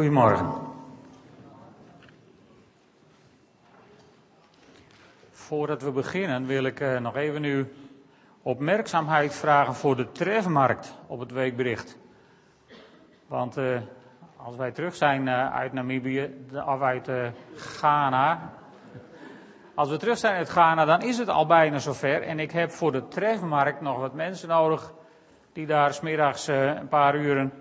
Goedemorgen. Voordat we beginnen wil ik nog even uw opmerkzaamheid vragen voor de trefmarkt op het weekbericht. Want als wij terug zijn uit Namibië, of uit Ghana. Als we terug zijn uit Ghana, dan is het al bijna zover. En ik heb voor de trefmarkt nog wat mensen nodig die daar 's middags een paar uren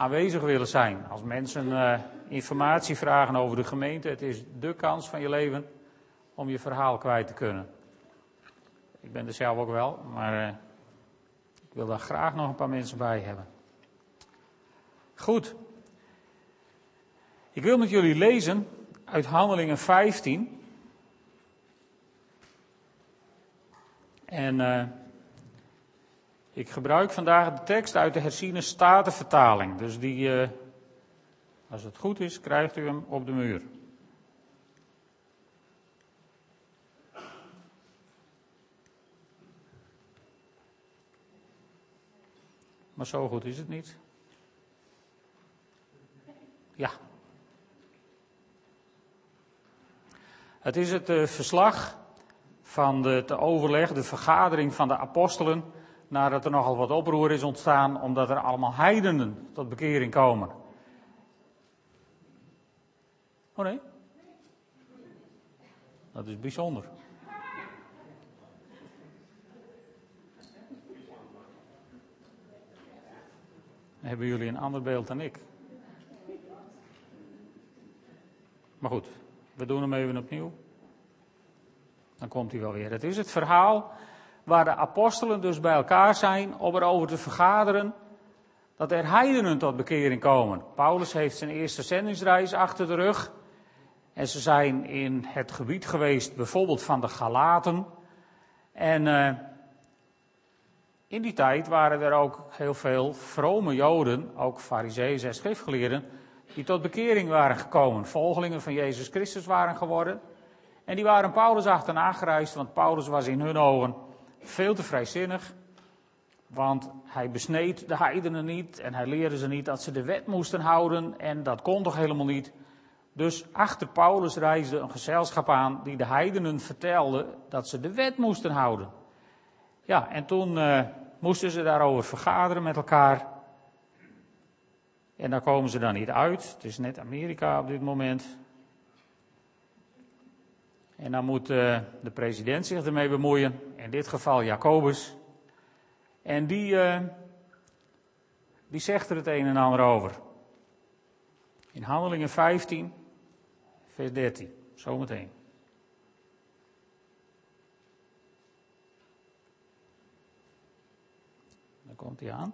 aanwezig willen zijn. Als mensen informatie vragen over de gemeente, het is de kans van je leven om je verhaal kwijt te kunnen. Ik ben er zelf ook wel, maar ik wil daar graag nog een paar mensen bij hebben. Goed. Ik wil met jullie lezen uit Handelingen 15. En ik gebruik vandaag de tekst uit de herziene Statenvertaling. Dus die, als het goed is, krijgt u hem op de muur. Maar zo goed is het niet. Ja. Het is het verslag van de overleg, de vergadering van de apostelen, nadat er nogal wat oproer is ontstaan, omdat er allemaal heidenen tot bekering komen. Oh nee? Dat is bijzonder. Dan hebben jullie een ander beeld dan ik. Maar goed, we doen hem even opnieuw. Dan komt hij wel weer. Het is het verhaal waar de apostelen dus bij elkaar zijn om erover te vergaderen dat er heidenen tot bekering komen. Paulus heeft zijn eerste zendingsreis achter de rug. En ze zijn in het gebied geweest, bijvoorbeeld van de Galaten. En in die tijd waren er ook heel veel vrome Joden, ook Farizeeën en schriftgeleerden, die tot bekering waren gekomen. Volgelingen van Jezus Christus waren geworden. En die waren Paulus achterna gereisd, want Paulus was in hun ogen veel te vrijzinnig. Want hij besneed de heidenen niet en hij leerde ze niet dat ze de wet moesten houden. En dat kon toch helemaal niet. Dus achter Paulus reisde een gezelschap aan die de heidenen vertelde dat ze de wet moesten houden. Ja, en toen moesten ze daarover vergaderen met elkaar. En daar komen ze dan niet uit. Het is net Amerika op dit moment. En dan moet de president zich ermee bemoeien. In dit geval Jacobus. En die zegt er het een en ander over. In Handelingen 15, vers 13. Zometeen. Daar komt hij aan.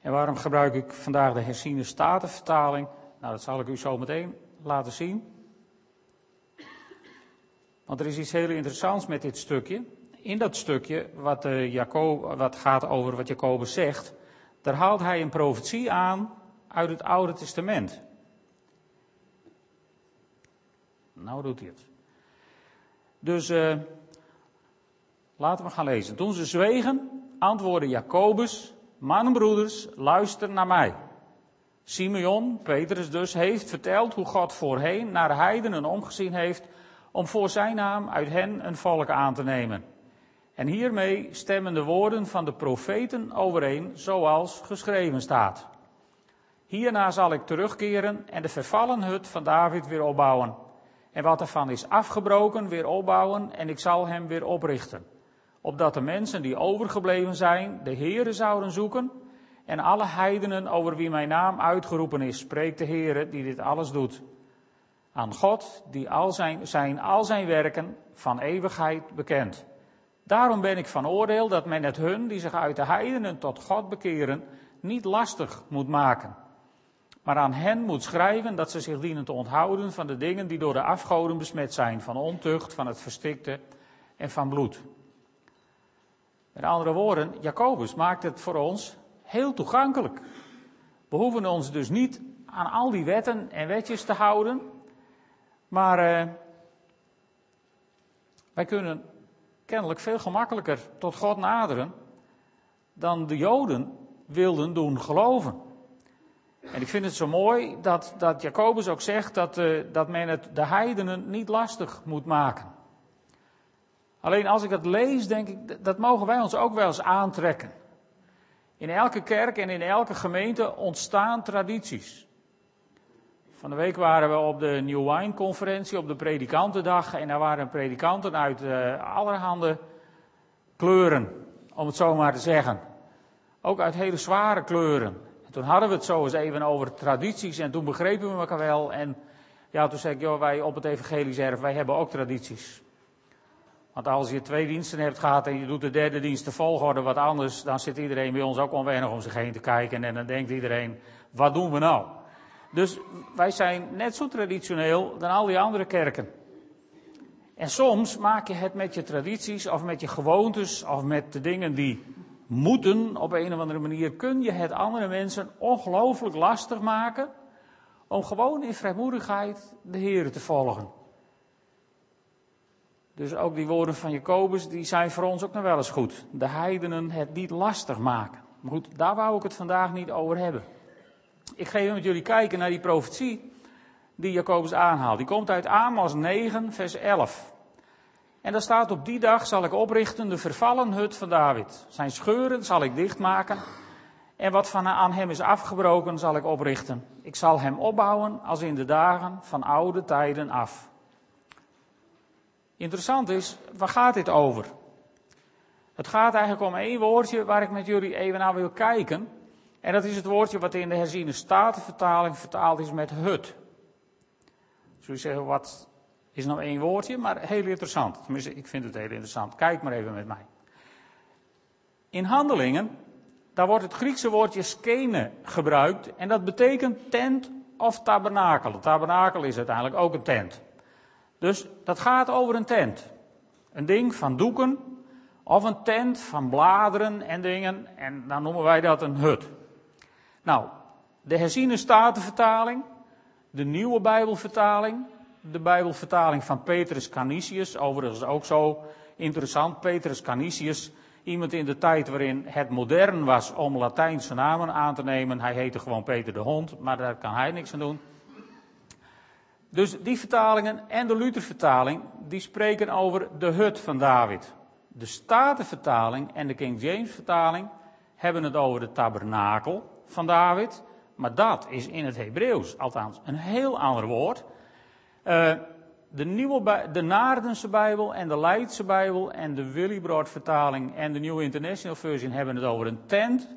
En waarom gebruik ik vandaag de herziene Statenvertaling? Nou, dat zal ik u zo meteen laten zien. Want er is iets heel interessants met dit stukje. In dat stukje, wat gaat over wat Jacobus zegt, daar haalt hij een profetie aan uit het Oude Testament. Nou doet hij het. Dus laten we gaan lezen. Toen ze zwegen, antwoordde Jacobus: mannen, broeders, luister naar mij. Simeon, Petrus dus, heeft verteld hoe God voorheen naar de heidenen omgezien heeft om voor zijn naam uit hen een volk aan te nemen. En hiermee stemmen de woorden van de profeten overeen, zoals geschreven staat. Hierna zal ik terugkeren en de vervallen hut van David weer opbouwen. En wat ervan is afgebroken weer opbouwen, en ik zal hem weer oprichten. Opdat de mensen die overgebleven zijn de Heere zouden zoeken. En alle heidenen over wie mijn naam uitgeroepen is, spreekt de Heere die dit alles doet. Aan God, die al zijn werken van eeuwigheid bekend. Daarom ben ik van oordeel dat men het hun die zich uit de heidenen tot God bekeren niet lastig moet maken. Maar aan hen moet schrijven dat ze zich dienen te onthouden van de dingen die door de afgoden besmet zijn. Van ontucht, van het verstikte en van bloed. Met andere woorden, Jacobus maakt het voor ons heel toegankelijk. We hoeven ons dus niet aan al die wetten en wetjes te houden. Maar wij kunnen kennelijk veel gemakkelijker tot God naderen dan de Joden wilden doen geloven. En ik vind het zo mooi dat Jacobus ook zegt dat men het de heidenen niet lastig moet maken. Alleen als ik dat lees, denk ik, dat mogen wij ons ook wel eens aantrekken. In elke kerk en in elke gemeente ontstaan tradities. Van de week waren we op de New Wine Conferentie, op de predikantendag. En daar waren predikanten uit allerhande kleuren, om het zo maar te zeggen. Ook uit hele zware kleuren. En toen hadden we het zo eens even over tradities en toen begrepen we elkaar wel. En ja, toen zei ik, joh, wij op het Evangelisch Erf, wij hebben ook tradities. Want als je 2 diensten hebt gehad en je doet de derde dienst de volgorde wat anders, dan zit iedereen bij ons ook onwennig om zich heen te kijken. En dan denkt iedereen, wat doen we nou? Dus wij zijn net zo traditioneel dan al die andere kerken. En soms maak je het met je tradities of met je gewoontes of met de dingen die moeten op een of andere manier, kun je het andere mensen ongelooflijk lastig maken om gewoon in vrijmoedigheid de Heer te volgen. Dus ook die woorden van Jacobus, die zijn voor ons ook nog wel eens goed. De heidenen het niet lastig maken. Maar goed, daar wou ik het vandaag niet over hebben. Ik ga even met jullie kijken naar die profetie die Jacobus aanhaalt. Die komt uit Amos 9, vers 11. En daar staat: op die dag zal ik oprichten de vervallen hut van David. Zijn scheuren zal ik dichtmaken. En wat van aan hem is afgebroken zal ik oprichten. Ik zal hem opbouwen als in de dagen van oude tijden af. Interessant is, waar gaat dit over? Het gaat eigenlijk om 1 woordje waar ik met jullie even naar wil kijken. En dat is het woordje wat in de herziene Statenvertaling vertaald is met hut. Zullen zeggen, wat is nou 1 woordje, maar heel interessant. Tenminste, ik vind het heel interessant. Kijk maar even met mij. In Handelingen, daar wordt het Griekse woordje skene gebruikt. En dat betekent tent of tabernakel. Een tabernakel is uiteindelijk ook een tent. Dus dat gaat over een tent. Een ding van doeken of een tent van bladeren en dingen. En dan noemen wij dat een hut. Nou, de herziene Statenvertaling, de Nieuwe Bijbelvertaling, de Bijbelvertaling van Petrus Canisius, overigens ook zo interessant. Petrus Canisius, iemand in de tijd waarin het modern was om Latijnse namen aan te nemen. Hij heette gewoon Peter de Hond, maar daar kan hij niks aan doen. Dus die vertalingen en de Luthervertaling, die spreken over de hut van David. De Statenvertaling en de King James vertaling hebben het over de tabernakel van David. Maar dat is in het Hebreeuws, althans een heel ander woord. De Naardense Bijbel en de Leidse Bijbel en de Willibrord-vertaling en de New International Version hebben het over een tent.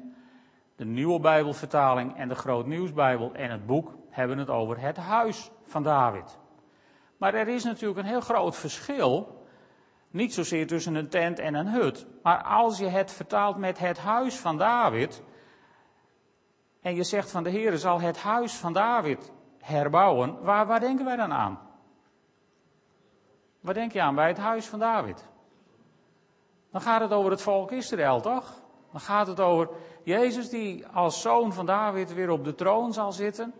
De Nieuwe Bijbelvertaling en de Groot Nieuws Bijbel en het boek hebben het over het huis van David. Maar er is natuurlijk een heel groot verschil, niet zozeer tussen een tent en een hut, maar als je het vertaalt met het huis van David en je zegt van de Heere zal het huis van David herbouwen, waar denken wij dan aan? Waar denk je aan bij het huis van David? Dan gaat het over het volk Israël, toch? Dan gaat het over Jezus die als zoon van David weer op de troon zal zitten.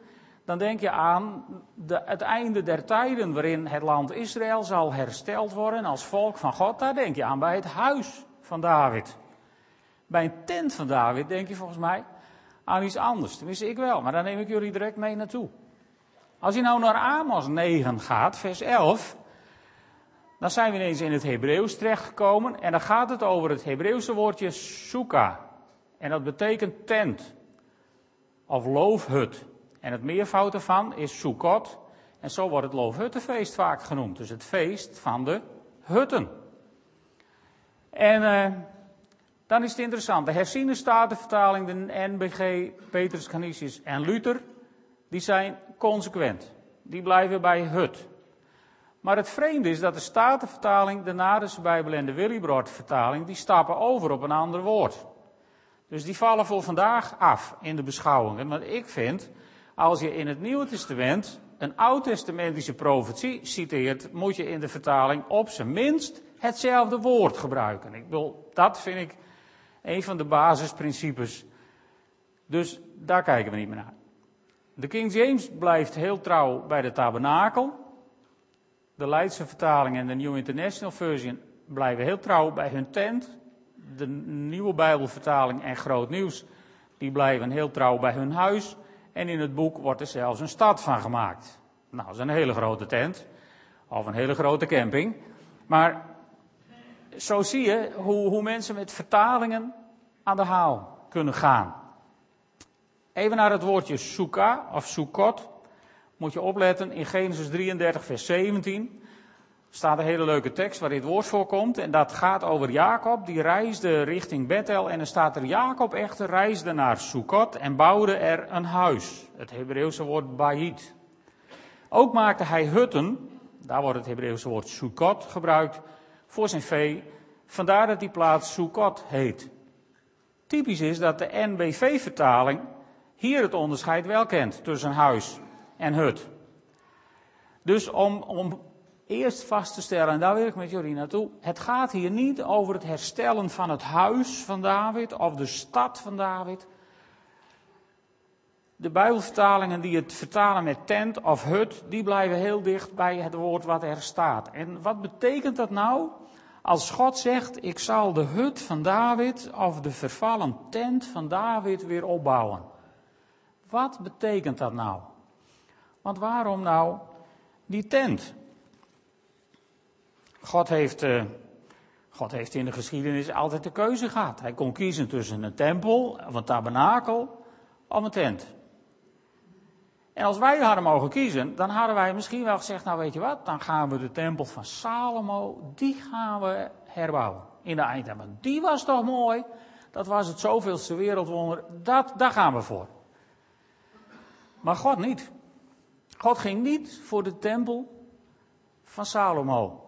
Dan denk je aan het einde der tijden waarin het land Israël zal hersteld worden als volk van God. Daar denk je aan bij het huis van David. Bij een tent van David denk je volgens mij aan iets anders. Tenminste ik wel, maar daar neem ik jullie direct mee naartoe. Als je nou naar Amos 9 gaat, vers 11, dan zijn we ineens in het Hebreeuws terechtgekomen. En dan gaat het over het Hebreeuwse woordje sukkah. En dat betekent tent of loofhut. En het meervoud daarvan is Sukkot. En zo wordt het loofhuttenfeest vaak genoemd. Dus het feest van de hutten. En dan is het interessant. De herziene Statenvertaling, de NBG, Petrus Canisius en Luther, die zijn consequent. Die blijven bij hut. Maar het vreemde is dat de Statenvertaling, de Naardense Bijbel en de Willibrord-vertaling, die stappen over op een ander woord. Dus die vallen voor vandaag af in de beschouwingen. Want ik vind, als je in het Nieuwe Testament een oud-testamentische profetie citeert, moet je in de vertaling op zijn minst hetzelfde woord gebruiken. Ik bedoel, dat vind ik een van de basisprincipes. Dus daar kijken we niet meer naar. De King James blijft heel trouw bij de tabernakel. De Leidse vertaling en de New International Version blijven heel trouw bij hun tent. De Nieuwe Bijbelvertaling en Groot Nieuws Die blijven heel trouw bij hun huis. En in het boek wordt er zelfs een stad van gemaakt. Nou, dat is een hele grote tent. Of een hele grote camping. Maar zo zie je hoe mensen met vertalingen aan de haal kunnen gaan. Even naar het woordje Sukka of Sukkot. Moet je opletten, in Genesis 33 vers 17 staat een hele leuke tekst waar dit woord voorkomt. En dat gaat over Jacob, die reisde richting Bethel. En er staat er, Jacob echter reisde naar Sukkot en bouwde er een huis. Het Hebreeuwse woord bait. Ook maakte hij hutten, daar wordt het Hebreeuwse woord Sukkot gebruikt, voor zijn vee. Vandaar dat die plaats Sukkot heet. Typisch is dat de NBG-vertaling hier het onderscheid wel kent tussen huis en hut. Dus om eerst vast te stellen, en daar wil ik met jullie naartoe, het gaat hier niet over het herstellen van het huis van David of de stad van David. De Bijbelvertalingen die het vertalen met tent of hut, die blijven heel dicht bij het woord wat er staat. En wat betekent dat nou? Als God zegt, ik zal de hut van David of de vervallen tent van David weer opbouwen. Wat betekent dat nou? Want waarom nou die tent? God heeft in de geschiedenis altijd de keuze gehad. Hij kon kiezen tussen een tempel, of een tabernakel, of een tent. En als wij hadden mogen kiezen, dan hadden wij misschien wel gezegd, nou weet je wat, dan gaan we de tempel van Salomo, die gaan we herbouwen in de eindtijd. Die was toch mooi? Dat was het zoveelste wereldwonder, daar gaan we voor. Maar God niet. God ging niet voor de tempel van Salomo.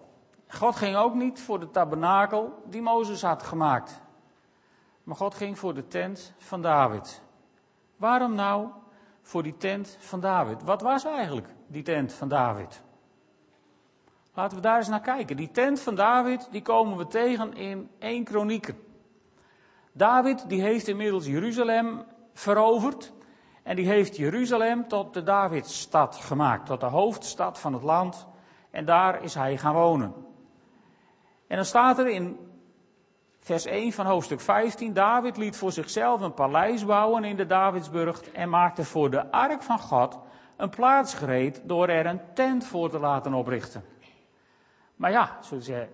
God ging ook niet voor de tabernakel die Mozes had gemaakt. Maar God ging voor de tent van David. Waarom nou voor die tent van David? Wat was eigenlijk die tent van David? Laten we daar eens naar kijken. Die tent van David, die komen we tegen in 1 Kronieken. David, die heeft inmiddels Jeruzalem veroverd. En die heeft Jeruzalem tot de Davidstad gemaakt, tot de hoofdstad van het land. En daar is hij gaan wonen. En dan staat er in vers 1 van hoofdstuk 15, David liet voor zichzelf een paleis bouwen in de Davidsburg en maakte voor de ark van God een plaats gereed door er een tent voor te laten oprichten. Maar ja, zullen ze,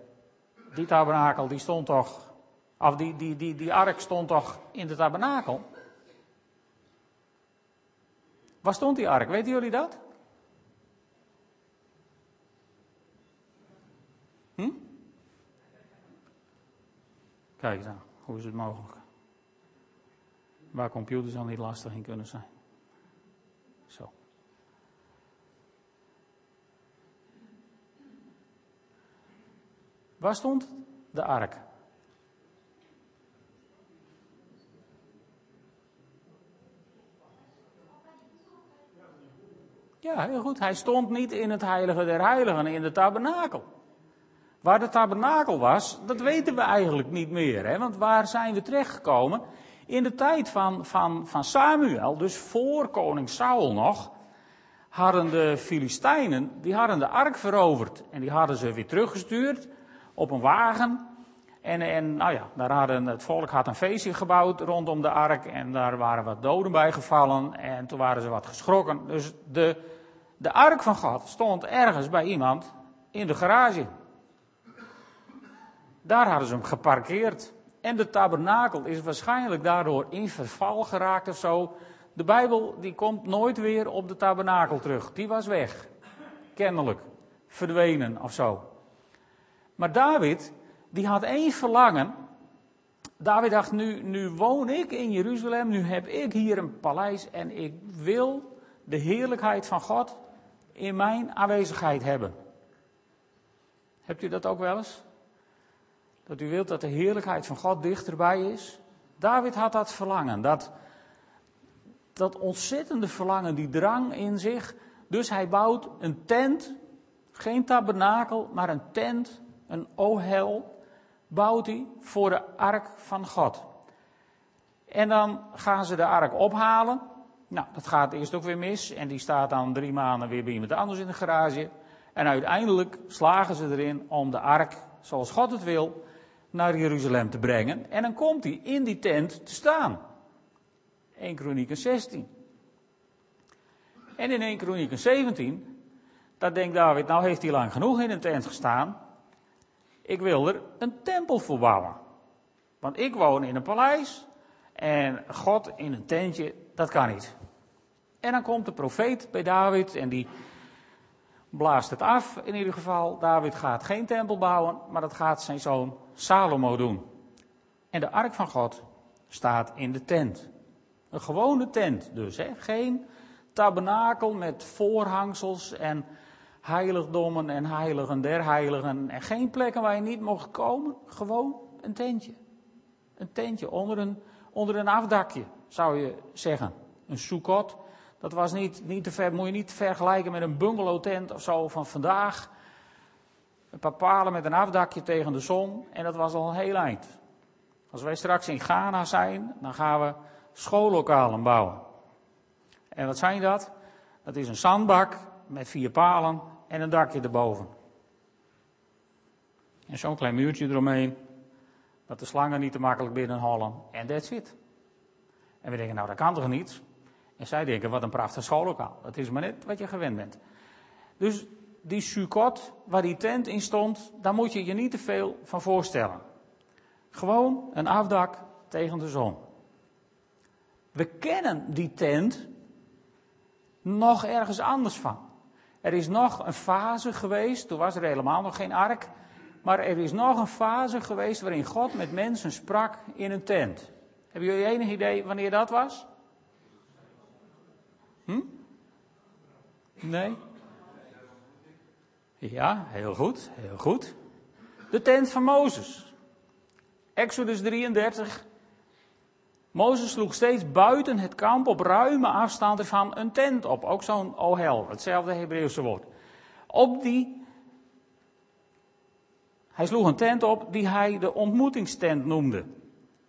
die tabernakel die stond toch, of die ark stond toch in de tabernakel? Waar stond die ark? Weten jullie dat? Kijk dan, hoe is het mogelijk? Waar computers al niet lastig in kunnen zijn. Zo. Waar stond de ark? Ja, heel goed. Hij stond niet in het heilige der heiligen, in de tabernakel. Waar de tabernakel was, dat weten we eigenlijk niet meer. Hè? Want waar zijn we terechtgekomen? In de tijd van Samuel, dus voor koning Saul nog, hadden de Filistijnen, die hadden de ark veroverd. En die hadden ze weer teruggestuurd op een wagen. En nou ja, het volk had een feestje gebouwd rondom de ark. En daar waren wat doden bij gevallen. En toen waren ze wat geschrokken. Dus de ark van God stond ergens bij iemand in de garage. Daar hadden ze hem geparkeerd. En de tabernakel is waarschijnlijk daardoor in verval geraakt of zo. De Bijbel die komt nooit weer op de tabernakel terug. Die was weg. Kennelijk. Verdwenen of zo. Maar David, die had één verlangen. David dacht, nu woon ik in Jeruzalem. Nu heb ik hier een paleis. En ik wil de heerlijkheid van God in mijn aanwezigheid hebben. Hebt u dat ook wel eens? Dat u wilt dat de heerlijkheid van God dichterbij is. David had dat verlangen. Dat ontzettende verlangen, die drang in zich. Dus hij bouwt een tent. Geen tabernakel, maar een tent. Een ohel. Bouwt hij voor de ark van God. En dan gaan ze de ark ophalen. Nou, dat gaat eerst ook weer mis. En die staat dan 3 maanden weer bij iemand anders in de garage. En uiteindelijk slagen ze erin om de ark, zoals God het wil, naar Jeruzalem te brengen. En dan komt hij in die tent te staan. 1 Kronieken 16. En in 1 Kronieken 17, daar denkt David, nou heeft hij lang genoeg in een tent gestaan. Ik wil er een tempel voor bouwen. Want ik woon in een paleis en God in een tentje, dat kan niet. En dan komt de profeet bij David en die blaast het af in ieder geval. David gaat geen tempel bouwen, maar dat gaat zijn zoon Salomo doen. En de ark van God staat in de tent. Een gewone tent dus, hè? Geen tabernakel met voorhangsels en heiligdommen en heiligen der heiligen. En geen plekken waar je niet mocht komen, gewoon een tentje. Een tentje onder een afdakje, zou je zeggen. Een Sukkot, dat was niet te ver, moet je niet vergelijken met een bungalowtent of zo van vandaag. Een paar palen met een afdakje tegen de zon en dat was al een heel eind. Als wij straks in Ghana zijn, dan gaan we schoollokalen bouwen. En wat zijn dat? Dat is een zandbak met 4 palen en een dakje erboven. En zo'n klein muurtje eromheen, dat de slangen niet te makkelijk binnenhollen. En that's it. En we denken, nou dat kan toch niet? En zij denken, wat een prachtig schoollokaal. Dat is maar net wat je gewend bent. Dus die Sukkot, waar die tent in stond, daar moet je je niet te veel van voorstellen. Gewoon een afdak tegen de zon. We kennen die tent nog ergens anders van. Er is nog een fase geweest, toen was er helemaal nog geen ark, maar er is nog een fase geweest waarin God met mensen sprak in een tent. Hebben jullie enig idee wanneer dat was? Nee? Ja, heel goed, heel goed. De tent van Mozes. Exodus 33. Mozes sloeg steeds buiten het kamp op ruime afstand ervan een tent op. Ook zo'n ohel, hetzelfde Hebreeuwse woord. Hij sloeg een tent op die hij de ontmoetingstent noemde.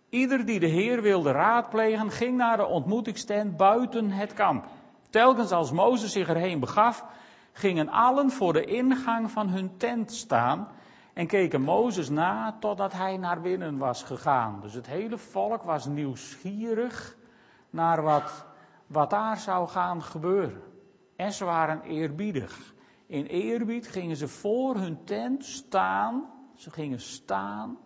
Ieder die de Heer wilde raadplegen, ging naar de ontmoetingstent buiten het kamp. Telkens als Mozes zich erheen begaf, gingen allen voor de ingang van hun tent staan en keken Mozes na totdat hij naar binnen was gegaan. Dus het hele volk was nieuwsgierig naar wat daar zou gaan gebeuren. En ze waren eerbiedig. In eerbied gingen ze voor hun tent staan. Ze gingen staan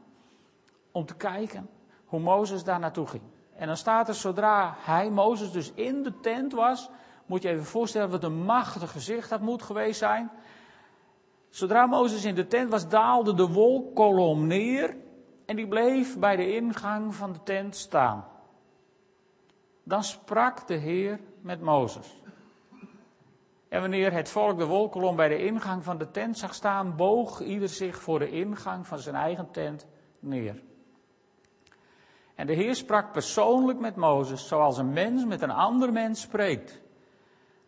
om te kijken hoe Mozes daar naartoe ging. En dan staat er, zodra hij, Mozes, dus in de tent was, moet je even voorstellen wat een machtig gezicht dat moet geweest zijn. Zodra Mozes in de tent was, daalde de wolkkolom neer en die bleef bij de ingang van de tent staan. Dan sprak de Heer met Mozes. En wanneer het volk de wolkkolom bij de ingang van de tent zag staan, boog ieder zich voor de ingang van zijn eigen tent neer. En de Heer sprak persoonlijk met Mozes, zoals een mens met een ander mens spreekt.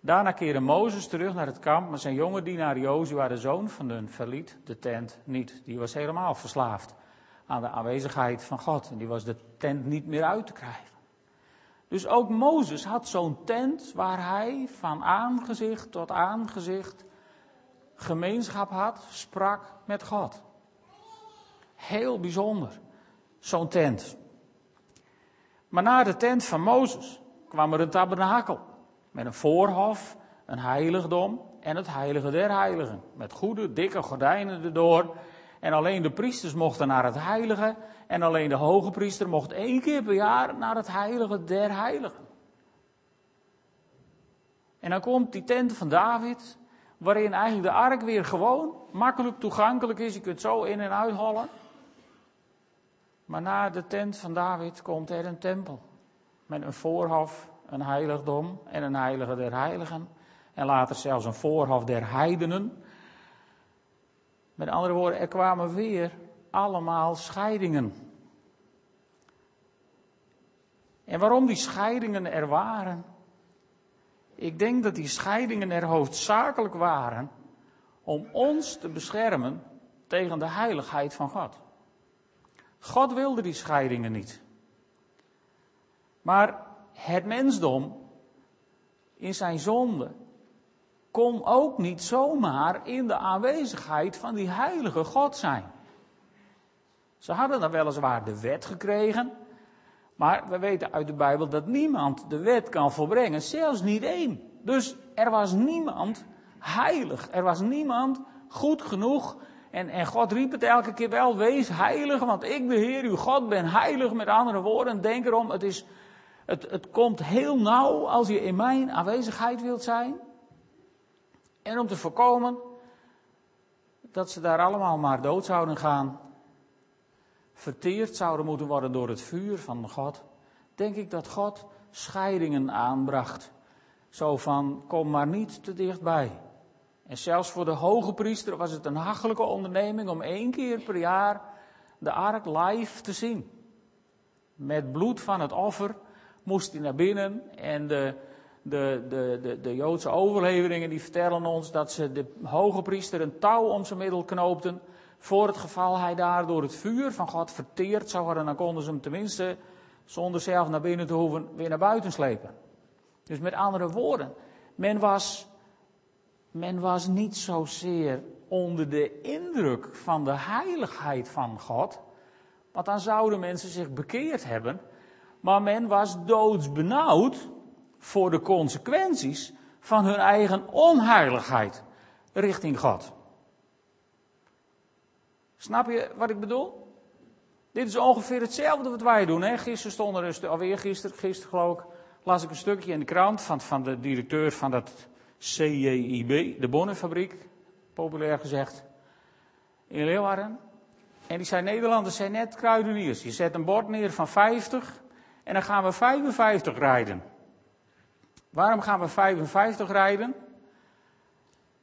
Daarna keerde Mozes terug naar het kamp, maar zijn jonge dienaar Jozua, de zoon van Nun, verliet de tent niet. Die was helemaal verslaafd aan de aanwezigheid van God. En die was de tent niet meer uit te krijgen. Dus ook Mozes had zo'n tent waar hij van aangezicht tot aangezicht gemeenschap had, sprak met God. Heel bijzonder, zo'n tent. Maar na de tent van Mozes kwam er een tabernakel met een voorhof, een heiligdom en het heilige der heiligen. Met goede, dikke gordijnen erdoor. En alleen de priesters mochten naar het heilige. En alleen de hoge priester mocht 1 keer per jaar naar het heilige der heiligen. En dan komt die tent van David, waarin eigenlijk de ark weer gewoon makkelijk toegankelijk is. Je kunt zo in en uit hollen. Maar na de tent van David komt er een tempel. Met een voorhof, een heiligdom en een heilige der heiligen. En later zelfs een voorhof der heidenen. Met andere woorden, er kwamen weer allemaal scheidingen. En waarom die scheidingen er waren? Ik denk dat die scheidingen er hoofdzakelijk waren om ons te beschermen tegen de heiligheid van God. God wilde die scheidingen niet. Maar het mensdom in zijn zonde kon ook niet zomaar in de aanwezigheid van die heilige God zijn. Ze hadden dan weliswaar de wet gekregen, Maar we weten uit de Bijbel dat niemand de wet kan volbrengen, zelfs niet één. Dus er was niemand heilig, er was niemand goed genoeg. En God riep het elke keer wel, wees heilig, want ik de Heer uw God ben heilig. Met andere woorden, denk erom, het komt heel nauw als je in mijn aanwezigheid wilt zijn. En om te voorkomen dat ze daar allemaal maar dood zouden gaan, verteerd zouden moeten worden door het vuur van God, denk ik dat God scheidingen aanbracht. Zo van, kom maar niet te dichtbij. En zelfs voor de hoge priester was het een hachelijke onderneming om 1 keer per jaar de ark live te zien. Met bloed van het offer moest hij naar binnen en de Joodse overleveringen die vertellen ons dat ze de hoge priester een touw om zijn middel knoopten voor het geval hij daar door het vuur van God verteerd zou worden. Dan konden ze hem tenminste zonder zelf naar binnen te hoeven weer naar buiten slepen. Dus met andere woorden, men was niet zozeer onder de indruk van de heiligheid van God, want dan zouden mensen zich bekeerd hebben, maar men was doodsbenauwd voor de consequenties van hun eigen onheiligheid richting God. Snap je wat ik bedoel? Dit is ongeveer hetzelfde wat wij doen. Hè? Gisteren stond er gisteren geloof ik, las ik een stukje in de krant van de directeur van dat CJIB, de bonnenfabriek, populair gezegd, in Leeuwarden. En die zei, Nederlanders zijn net kruideniers. Je zet een bord neer van 50 en dan gaan we 55 rijden. Waarom gaan we 55 rijden?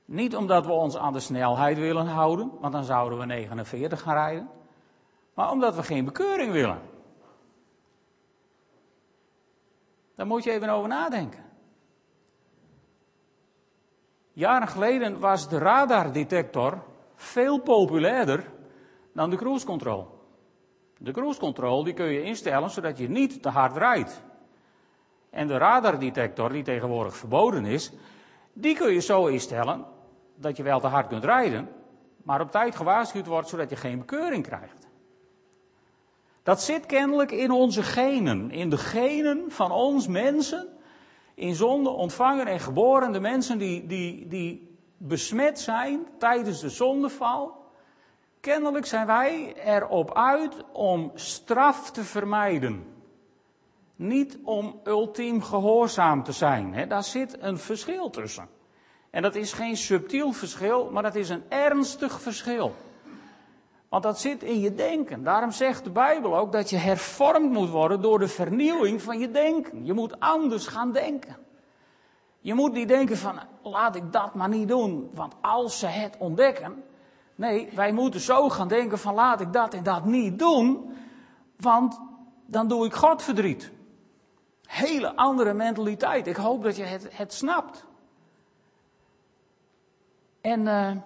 Niet omdat we ons aan de snelheid willen houden, want dan zouden we 49 gaan rijden. Maar omdat we geen bekeuring willen. Daar moet je even over nadenken. Jaren geleden was de radardetector veel populairder dan de cruise control. De cruise control die kun je instellen zodat je niet te hard rijdt. En de radardetector die tegenwoordig verboden is, die kun je zo instellen dat je wel te hard kunt rijden, maar op tijd gewaarschuwd wordt zodat je geen bekeuring krijgt. Dat zit kennelijk in onze genen, in de genen van ons mensen, in zonde ontvangen en geboren, de mensen die besmet zijn tijdens de zondeval. Kennelijk zijn wij erop uit om straf te vermijden. Niet om ultiem gehoorzaam te zijn. Hè? Daar zit een verschil tussen. En dat is geen subtiel verschil, maar dat is een ernstig verschil. Want dat zit in je denken. Daarom zegt de Bijbel ook dat je hervormd moet worden door de vernieuwing van je denken. Je moet anders gaan denken. Je moet niet denken van, laat ik dat maar niet doen, want als ze het ontdekken. Nee, wij moeten zo gaan denken van, laat ik dat en dat niet doen, want dan doe ik God verdriet. Hele andere mentaliteit. Ik hoop dat je het snapt. En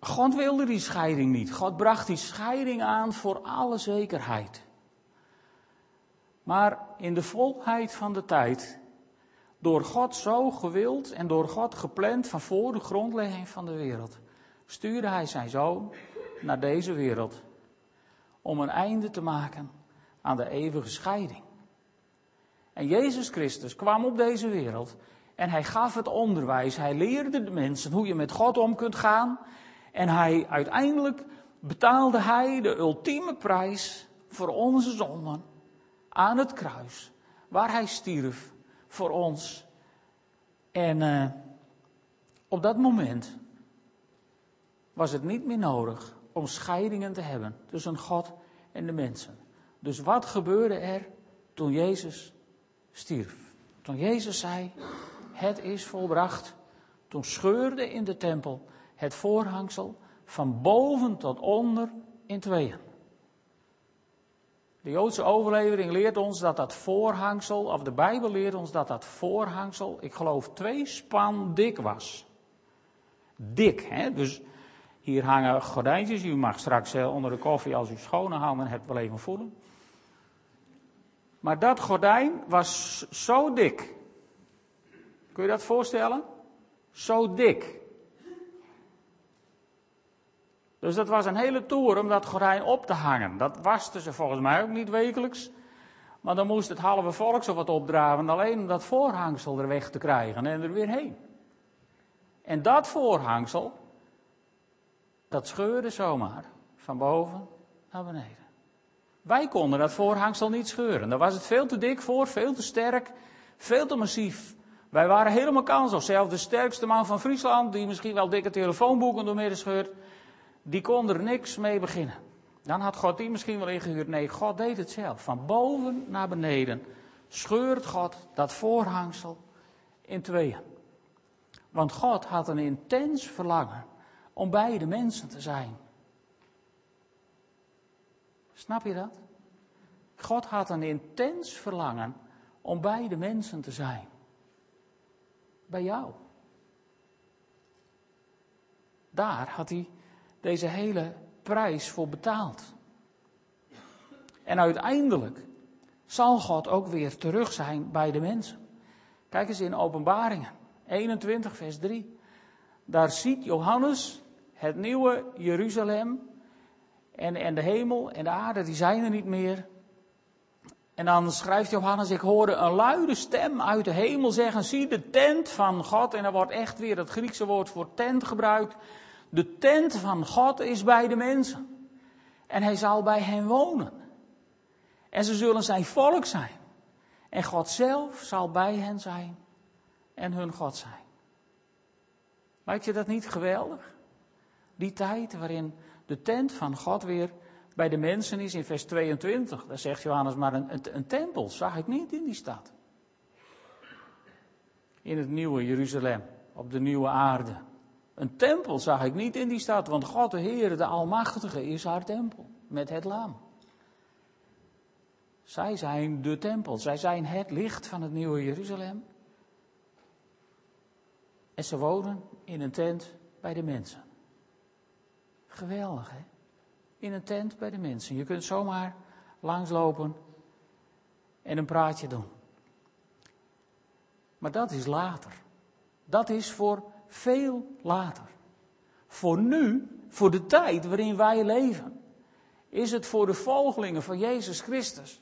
God wilde die scheiding niet. God bracht die scheiding aan voor alle zekerheid. Maar in de volheid van de tijd, door God zo gewild en door God gepland van voor de grondlegging van de wereld, stuurde hij zijn zoon naar deze wereld om een einde te maken aan de eeuwige scheiding. En Jezus Christus kwam op deze wereld en hij gaf het onderwijs. Hij leerde de mensen hoe je met God om kunt gaan. En hij uiteindelijk betaalde hij de ultieme prijs voor onze zonden aan het kruis, waar hij stierf voor ons. En op dat moment was het niet meer nodig om scheidingen te hebben tussen God en de mensen. Dus wat gebeurde er toen Jezus stierf? Toen Jezus zei, het is volbracht, toen scheurde in de tempel het voorhangsel van boven tot onder in tweeën. De Joodse overlevering leert ons dat dat voorhangsel, of de Bijbel leert ons dat dat voorhangsel, ik geloof 2 span dik was. Dik, hè? Dus hier hangen gordijntjes. U mag straks onder de koffie, als u schone handen hebt, wel even voelen. Maar dat gordijn was zo dik. Kun je dat voorstellen? Zo dik. Dus dat was een hele toer om dat gordijn op te hangen. Dat wasten ze volgens mij ook niet wekelijks. Maar dan moest het halve volk zo wat opdraven, alleen om dat voorhangsel er weg te krijgen en er weer heen. En dat voorhangsel, dat scheurde zomaar van boven naar beneden. Wij konden dat voorhangsel niet scheuren. Daar was het veel te dik voor, veel te sterk, veel te massief. Wij waren helemaal kansloos. Zelfs de sterkste man van Friesland, die misschien wel dikke telefoonboeken doormidden scheurt, die kon er niks mee beginnen. Dan had God die misschien wel ingehuurd. Nee, God deed het zelf. Van boven naar beneden scheurt God dat voorhangsel in tweeën. Want God had een intens verlangen om bij de mensen te zijn. Snap je dat? God had een intens verlangen om bij de mensen te zijn. Bij jou. Daar had hij deze hele prijs voor betaald. En uiteindelijk zal God ook weer terug zijn bij de mensen. Kijk eens in Openbaringen 21 vers 3. Daar ziet Johannes het nieuwe Jeruzalem. En de hemel en de aarde, die zijn er niet meer. En dan schrijft Johannes, ik hoorde een luide stem uit de hemel zeggen, zie de tent van God. En er wordt echt weer het Griekse woord voor tent gebruikt. De tent van God is bij de mensen. En hij zal bij hen wonen. En ze zullen zijn volk zijn. En God zelf zal bij hen zijn en hun God zijn. Lijkt je dat niet geweldig? Die tijd waarin de tent van God weer bij de mensen is in vers 22. Daar zegt Johannes, maar een tempel zag ik niet in die stad. In het nieuwe Jeruzalem, op de nieuwe aarde. Een tempel zag ik niet in die stad, want God de Heer, de Almachtige, is haar tempel. Met het Lam. Zij zijn de tempel, zij zijn het licht van het nieuwe Jeruzalem. En ze wonen in een tent bij de mensen. Geweldig, hè? In een tent bij de mensen. Je kunt zomaar langslopen en een praatje doen. Maar dat is later. Dat is voor veel later. Voor nu, voor de tijd waarin wij leven, is het voor de volgelingen van Jezus Christus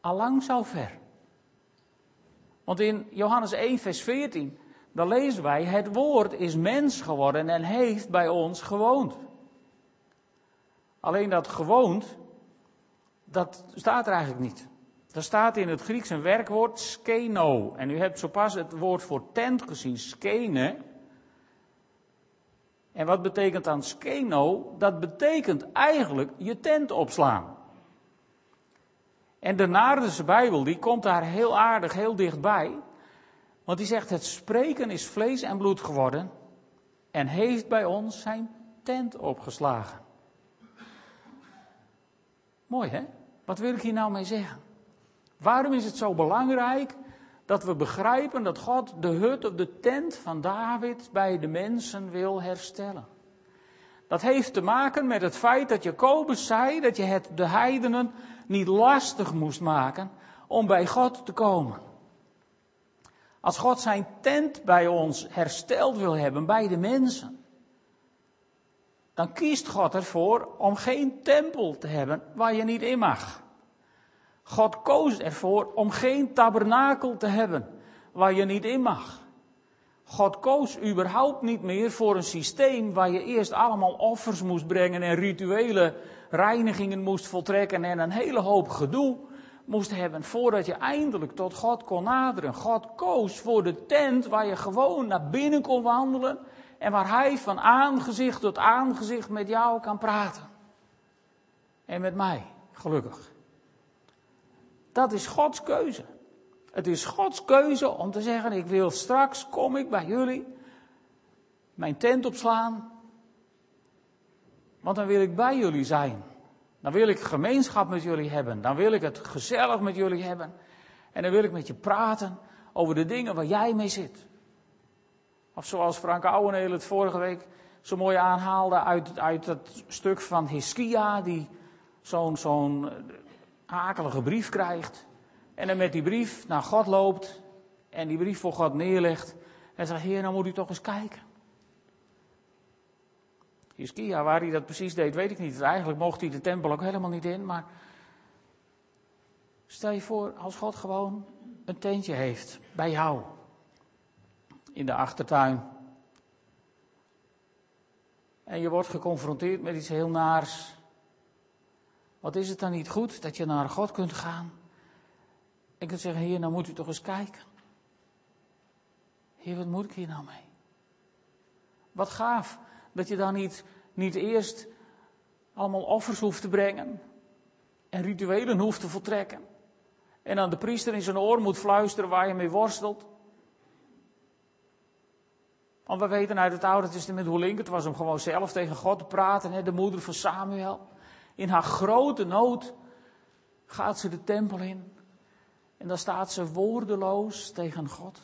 allang zo ver. Want in Johannes 1 vers 14... dan lezen wij, het woord is mens geworden en heeft bij ons gewoond. Alleen dat gewoond, dat staat er eigenlijk niet. Er staat in het Grieks een werkwoord, skeno. En u hebt zo pas het woord voor tent gezien, skene. En wat betekent dan skeno? Dat betekent eigenlijk je tent opslaan. En de Naardense Bijbel, die komt daar heel aardig, heel dichtbij. Want die zegt, het spreken is vlees en bloed geworden en heeft bij ons zijn tent opgeslagen. Mooi, hè? Wat wil ik hier nou mee zeggen? Waarom is het zo belangrijk dat we begrijpen dat God de hut of de tent van David bij de mensen wil herstellen? Dat heeft te maken met het feit dat Jacobus zei dat je het de heidenen niet lastig moest maken om bij God te komen. Als God zijn tent bij ons hersteld wil hebben, bij de mensen, dan kiest God ervoor om geen tempel te hebben waar je niet in mag. God koos ervoor om geen tabernakel te hebben waar je niet in mag. God koos überhaupt niet meer voor een systeem waar je eerst allemaal offers moest brengen en rituele reinigingen moest voltrekken en een hele hoop gedoe moest hebben voordat je eindelijk tot God kon naderen. God koos voor de tent waar je gewoon naar binnen kon wandelen en waar hij van aangezicht tot aangezicht met jou kan praten. En met mij, gelukkig. Dat is Gods keuze. Het is Gods keuze om te zeggen, ik wil straks, kom ik bij jullie, mijn tent opslaan, want dan wil ik bij jullie zijn. Dan wil ik gemeenschap met jullie hebben. Dan wil ik het gezellig met jullie hebben. En dan wil ik met je praten over de dingen waar jij mee zit. Of zoals Frank Ouweneel het vorige week zo mooi aanhaalde uit dat stuk van Hiskia, die zo'n akelige brief krijgt. En dan met die brief naar God loopt en die brief voor God neerlegt. En zegt, Heer, nou moet u toch eens kijken. Hiskia, waar hij dat precies deed, weet ik niet. Eigenlijk mocht hij de tempel ook helemaal niet in, maar stel je voor als God gewoon een tentje heeft bij jou in de achtertuin. En je wordt geconfronteerd met iets heel naars. Wat is het dan niet goed dat je naar God kunt gaan en kunt zeggen, Heer, nou moet u toch eens kijken. Heer, wat moet ik hier nou mee? Wat gaaf dat je dan niet eerst allemaal offers hoeft te brengen en rituelen hoeft te voltrekken. En aan de priester in zijn oor moet fluisteren waar je mee worstelt. Want we weten uit het Oude Testament hoe link het was om gewoon zelf tegen God te praten. Hè? De moeder van Samuel. In haar grote nood gaat ze de tempel in. En dan staat ze woordeloos tegen God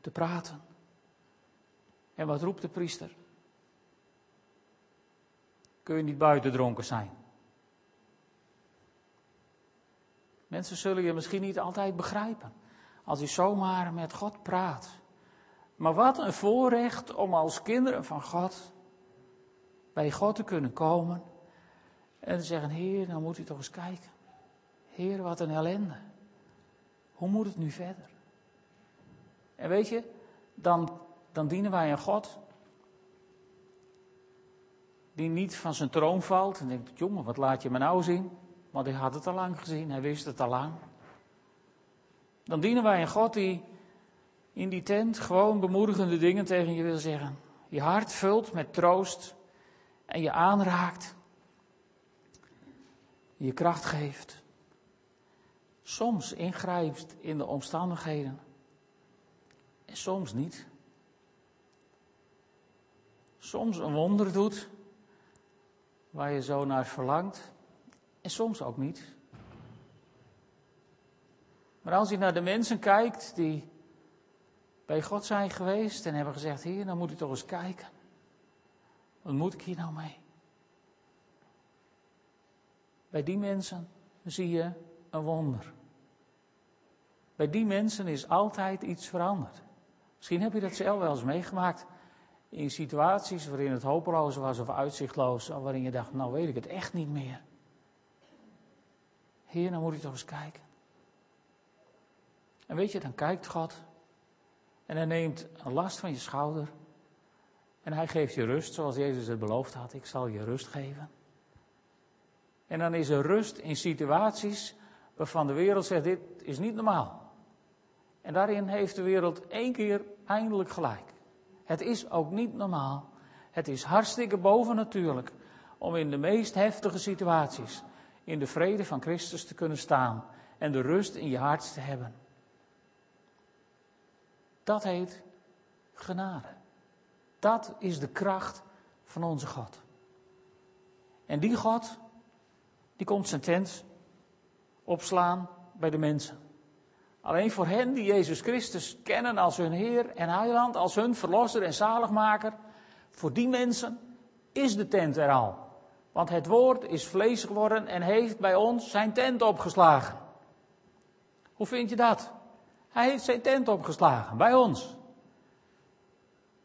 te praten. En wat roept de priester? Kun je niet buiten dronken zijn? Mensen zullen je misschien niet altijd begrijpen als je zomaar met God praat. Maar wat een voorrecht om als kinderen van God bij God te kunnen komen en te zeggen, Heer, nou moet u toch eens kijken. Heer, wat een ellende. Hoe moet het nu verder? En weet je, dan dienen wij een God die niet van zijn troon valt en denkt, jongen, wat laat je me nou zien? Want hij had het al lang gezien, hij wist het al lang. Dan dienen wij een God die in die tent gewoon bemoedigende dingen tegen je wil zeggen. Je hart vult met troost en je aanraakt. Je kracht geeft. Soms ingrijpt in de omstandigheden. En soms niet. Soms een wonder doet waar je zo naar verlangt. En soms ook niet. Maar als je naar de mensen kijkt die bij God zijn geweest en hebben gezegd, Heer, dan moet u toch eens kijken. Wat moet ik hier nou mee? Bij die mensen zie je een wonder. Bij die mensen is altijd iets veranderd. Misschien heb je dat zelf wel eens meegemaakt in situaties waarin het hopeloos was of uitzichtloos, of waarin je dacht, nou weet ik het echt niet meer. Heer, dan moet u toch eens kijken. En weet je, dan kijkt God en hij neemt een last van je schouder en hij geeft je rust zoals Jezus het beloofd had. Ik zal je rust geven. En dan is er rust in situaties waarvan de wereld zegt, dit is niet normaal. En daarin heeft de wereld één keer eindelijk gelijk. Het is ook niet normaal. Het is hartstikke bovennatuurlijk om in de meest heftige situaties in de vrede van Christus te kunnen staan en de rust in je hart te hebben. Dat heet genade. Dat is de kracht van onze God. En die God, die komt zijn tent opslaan bij de mensen. Alleen voor hen die Jezus Christus kennen als hun Heer en Heiland, als hun Verlosser en Zaligmaker, voor die mensen is de tent er al. Want het woord is vlees geworden en heeft bij ons zijn tent opgeslagen. Hoe vind je dat? Hij heeft zijn tent opgeslagen, bij ons.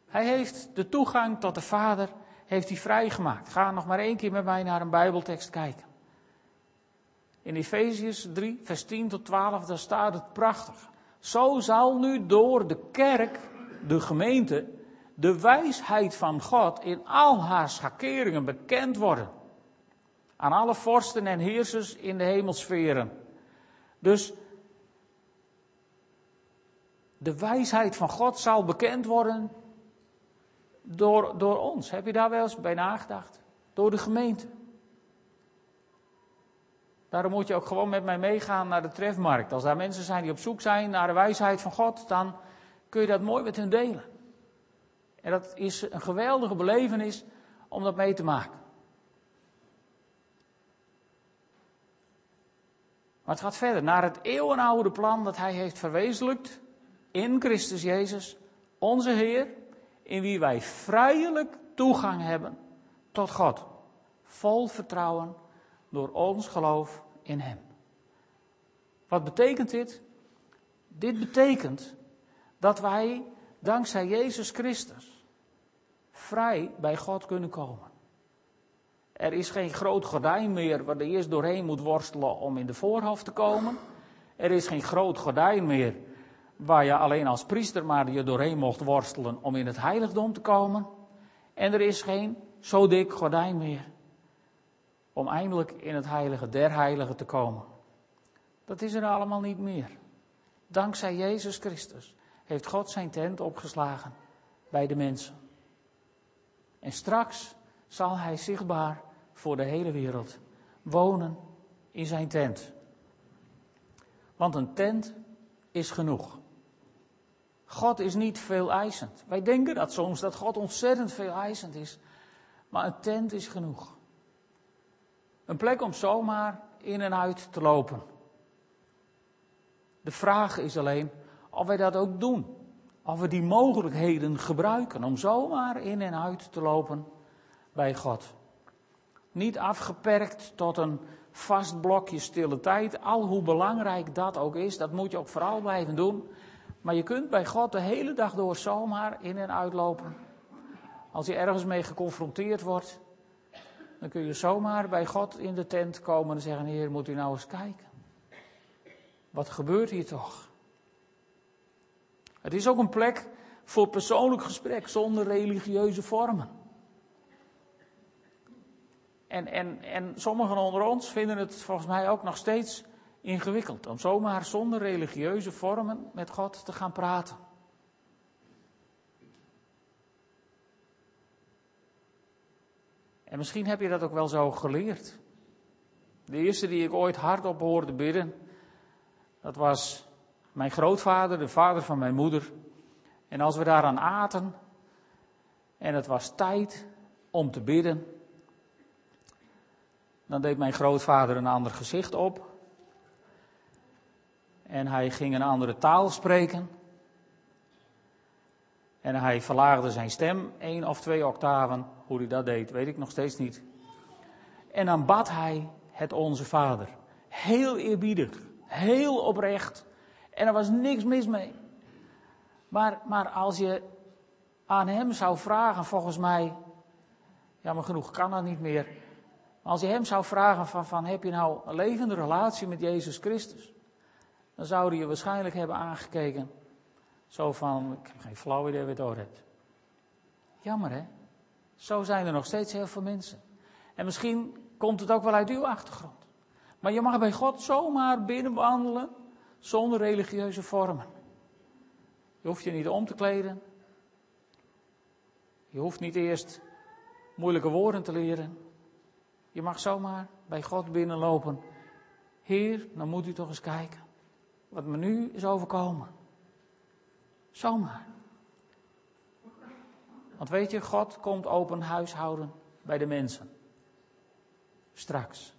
Hij heeft de toegang tot de Vader, heeft hij vrijgemaakt. Ga nog maar één keer met mij naar een Bijbeltekst kijken. In Efeziërs 3, vers 10 tot 12, daar staat het prachtig. Zo zal nu door de kerk, de gemeente, de wijsheid van God in al haar schakeringen bekend worden. Aan alle vorsten en heersers in de hemelsferen. Dus de wijsheid van God zal bekend worden door ons. Heb je daar wel eens bij nagedacht? Door de gemeente. Daarom moet je ook gewoon met mij meegaan naar de trefmarkt. Als daar mensen zijn die op zoek zijn naar de wijsheid van God, dan kun je dat mooi met hen delen. En dat is een geweldige belevenis om dat mee te maken. Maar het gaat verder. Naar het eeuwenoude plan dat hij heeft verwezenlijkt in Christus Jezus, onze Heer, in wie wij vrijelijk toegang hebben tot God. Vol vertrouwen door ons geloof in Hem. Wat betekent dit? Dit betekent dat wij dankzij Jezus Christus vrij bij God kunnen komen. Er is geen groot gordijn meer waar de eerst doorheen moet worstelen om in de voorhof te komen. Er is geen groot gordijn meer waar je alleen als priester maar je doorheen mocht worstelen om in het heiligdom te komen. En er is geen zo dik gordijn meer om eindelijk in het heilige der heiligen te komen. Dat is er allemaal niet meer. Dankzij Jezus Christus heeft God zijn tent opgeslagen bij de mensen. En straks zal hij zichtbaar voor de hele wereld wonen in zijn tent. Want een tent is genoeg. God is niet veel eisend. Wij denken dat soms, dat God ontzettend veel eisend is. Maar een tent is genoeg. Een plek om zomaar in en uit te lopen. De vraag is alleen of wij dat ook doen. Of we die mogelijkheden gebruiken om zomaar in en uit te lopen bij God. Niet afgeperkt tot een vast blokje stille tijd. Al hoe belangrijk dat ook is, dat moet je ook vooral blijven doen. Maar je kunt bij God de hele dag door zomaar in en uitlopen. Als je ergens mee geconfronteerd wordt, dan kun je zomaar bij God in de tent komen en zeggen, Heer, moet u nou eens kijken. Wat gebeurt hier toch? Het is ook een plek voor persoonlijk gesprek zonder religieuze vormen. En sommigen onder ons vinden het volgens mij ook nog steeds ingewikkeld om zomaar zonder religieuze vormen met God te gaan praten. En misschien heb je dat ook wel zo geleerd. De eerste die ik ooit hardop hoorde bidden, dat was mijn grootvader, de vader van mijn moeder. En als we daaraan aten en het was tijd om te bidden, dan deed mijn grootvader een ander gezicht op. En hij ging een andere taal spreken. En hij verlaagde zijn stem 1 of 2 octaven. Hoe hij dat deed, weet ik nog steeds niet. En dan bad hij het Onze Vader. Heel eerbiedig, heel oprecht. En er was niks mis mee. Maar als je aan hem zou vragen, volgens mij, jammer genoeg kan dat niet meer. Als je hem zou vragen van heb je nou een levende relatie met Jezus Christus? Dan zou hij je waarschijnlijk hebben aangekeken. Zo van, ik heb geen flauw idee wat je het hebt. Jammer hè? Zo zijn er nog steeds heel veel mensen. En misschien komt het ook wel uit uw achtergrond. Maar je mag bij God zomaar binnenwandelen zonder religieuze vormen. Je hoeft je niet om te kleden. Je hoeft niet eerst moeilijke woorden te leren. Je mag zomaar bij God binnenlopen. Heer, dan moet u toch eens kijken wat me nu is overkomen. Zomaar. Want weet je, God komt open huishouden bij de mensen. Straks.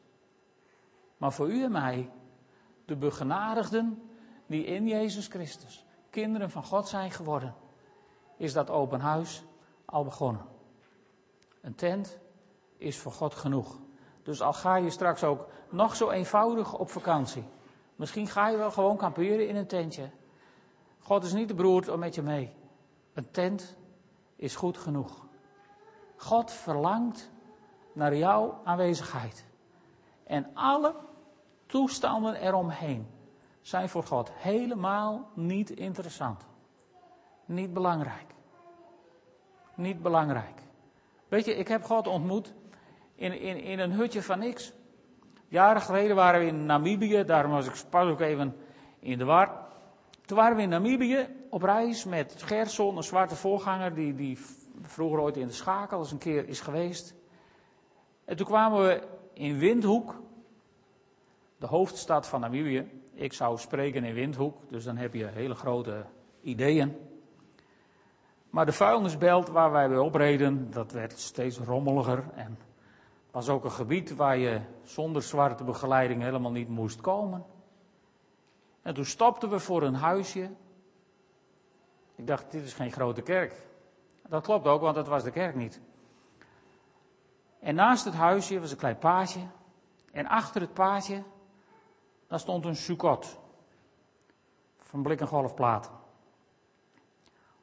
Maar voor u en mij, de begenadigden die in Jezus Christus kinderen van God zijn geworden, is dat open huis al begonnen. Een tent is voor God genoeg. Dus al ga je straks ook nog zo eenvoudig op vakantie. Misschien ga je wel gewoon kamperen in een tentje. God is niet te beroerd om met je mee. Een tent is goed genoeg. God verlangt naar jouw aanwezigheid. En alle toestanden eromheen zijn voor God helemaal niet interessant. Niet belangrijk. Niet belangrijk. Weet je, ik heb God ontmoet in een hutje van niks. Jaren geleden waren we in Namibië, daarom was ik pas ook even in de war. Toen waren we in Namibië op reis met Gerson, een zwarte voorganger die vroeger ooit in de schakel eens een keer is geweest. En toen kwamen we in Windhoek, de hoofdstad van Namibië. Ik zou spreken in Windhoek, dus dan heb je hele grote ideeën. Maar de vuilnisbelt waar wij bij opreden, dat werd steeds rommeliger. En het was ook een gebied waar je zonder zwarte begeleiding helemaal niet moest komen. En toen stapten we voor een huisje. Ik dacht, dit is geen grote kerk. Dat klopt ook, want dat was de kerk niet. En naast het huisje was een klein paadje. En achter het paadje, daar stond een Sukkot. Van blikken golfplaten.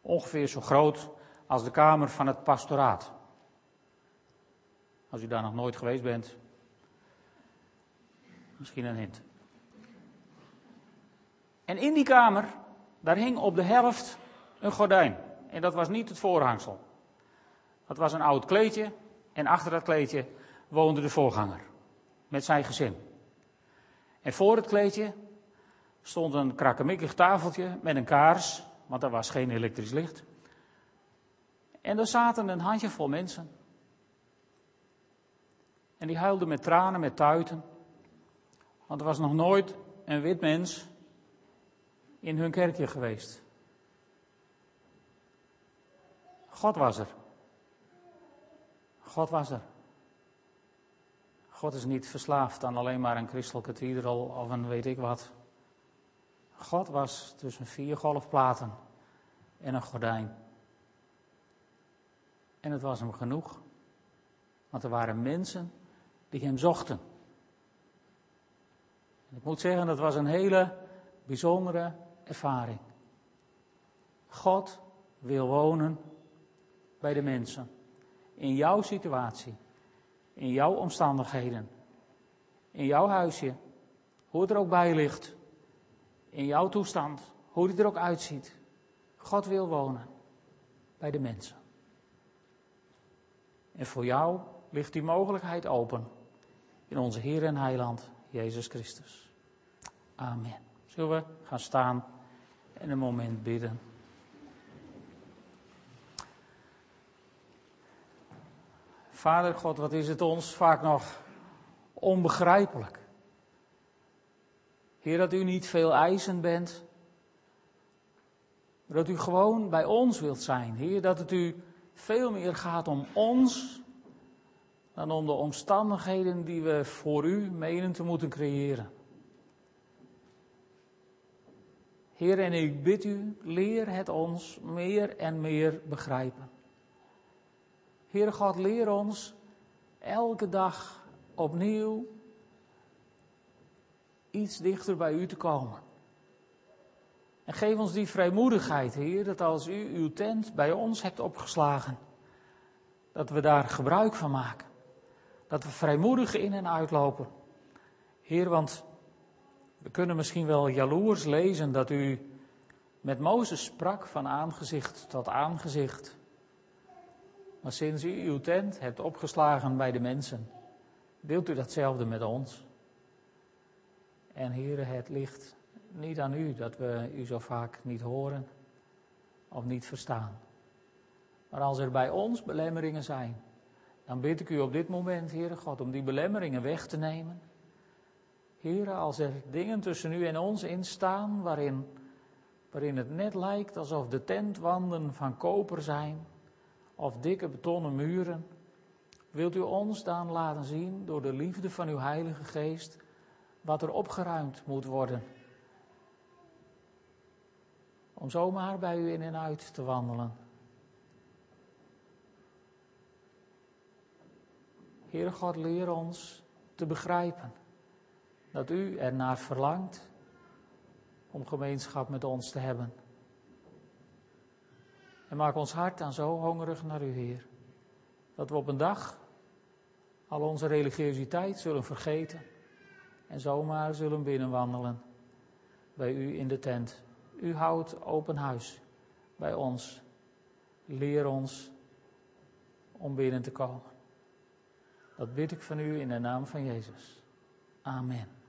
Ongeveer zo groot als de kamer van het pastoraat. Als u daar nog nooit geweest bent, misschien een hint. En in die kamer, daar hing op de helft een gordijn. En dat was niet het voorhangsel. Dat was een oud kleedje. En achter dat kleedje woonde de voorganger. Met zijn gezin. En voor het kleedje stond een krakkemikkig tafeltje met een kaars. Want er was geen elektrisch licht. En er zaten een handjevol mensen. En die huilden met tranen, met tuiten. Want er was nog nooit een wit mens in hun kerkje geweest. God was er. God was er. God is niet verslaafd aan alleen maar een Crystal Cathedral of een weet ik wat. God was tussen 4 golfplaten en een gordijn. En het was hem genoeg. Want er waren mensen die hem zochten. En ik moet zeggen, dat was een hele bijzondere ervaring. God wil wonen bij de mensen. In jouw situatie. In jouw omstandigheden. In jouw huisje. Hoe het er ook bij ligt. In jouw toestand. Hoe het er ook uitziet. God wil wonen bij de mensen. En voor jou ligt die mogelijkheid open. In onze Heer en Heiland, Jezus Christus. Amen. Zullen we gaan staan en een moment bidden. Vader God, wat is het ons vaak nog onbegrijpelijk. Heer, dat u niet veel eisend bent. Dat u gewoon bij ons wilt zijn. Heer, dat het u veel meer gaat om ons dan om de omstandigheden die we voor u menen te moeten creëren. Heer, en ik bid u, leer het ons meer en meer begrijpen. Heere God, leer ons elke dag opnieuw iets dichter bij u te komen. En geef ons die vrijmoedigheid, Heer, dat als u uw tent bij ons hebt opgeslagen, dat we daar gebruik van maken. Dat we vrijmoedig in en uitlopen. Heer, want we kunnen misschien wel jaloers lezen dat u met Mozes sprak van aangezicht tot aangezicht. Maar sinds u uw tent hebt opgeslagen bij de mensen, deelt u datzelfde met ons. En Heere, het ligt niet aan u dat we u zo vaak niet horen of niet verstaan. Maar als er bij ons belemmeringen zijn, dan bid ik u op dit moment, Heere God, om die belemmeringen weg te nemen. Heere, als er dingen tussen u en ons instaan waarin het net lijkt alsof de tentwanden van koper zijn of dikke betonnen muren, wilt u ons dan laten zien door de liefde van uw Heilige Geest wat er opgeruimd moet worden. Om zomaar bij u in en uit te wandelen. Heere God, leer ons te begrijpen dat u ernaar verlangt om gemeenschap met ons te hebben. En maak ons hart dan zo hongerig naar u, Heer, dat we op een dag al onze religiositeit zullen vergeten en zomaar zullen binnenwandelen bij u in de tent. U houdt open huis bij ons. Leer ons om binnen te komen. Dat bid ik van u in de naam van Jezus. Amen.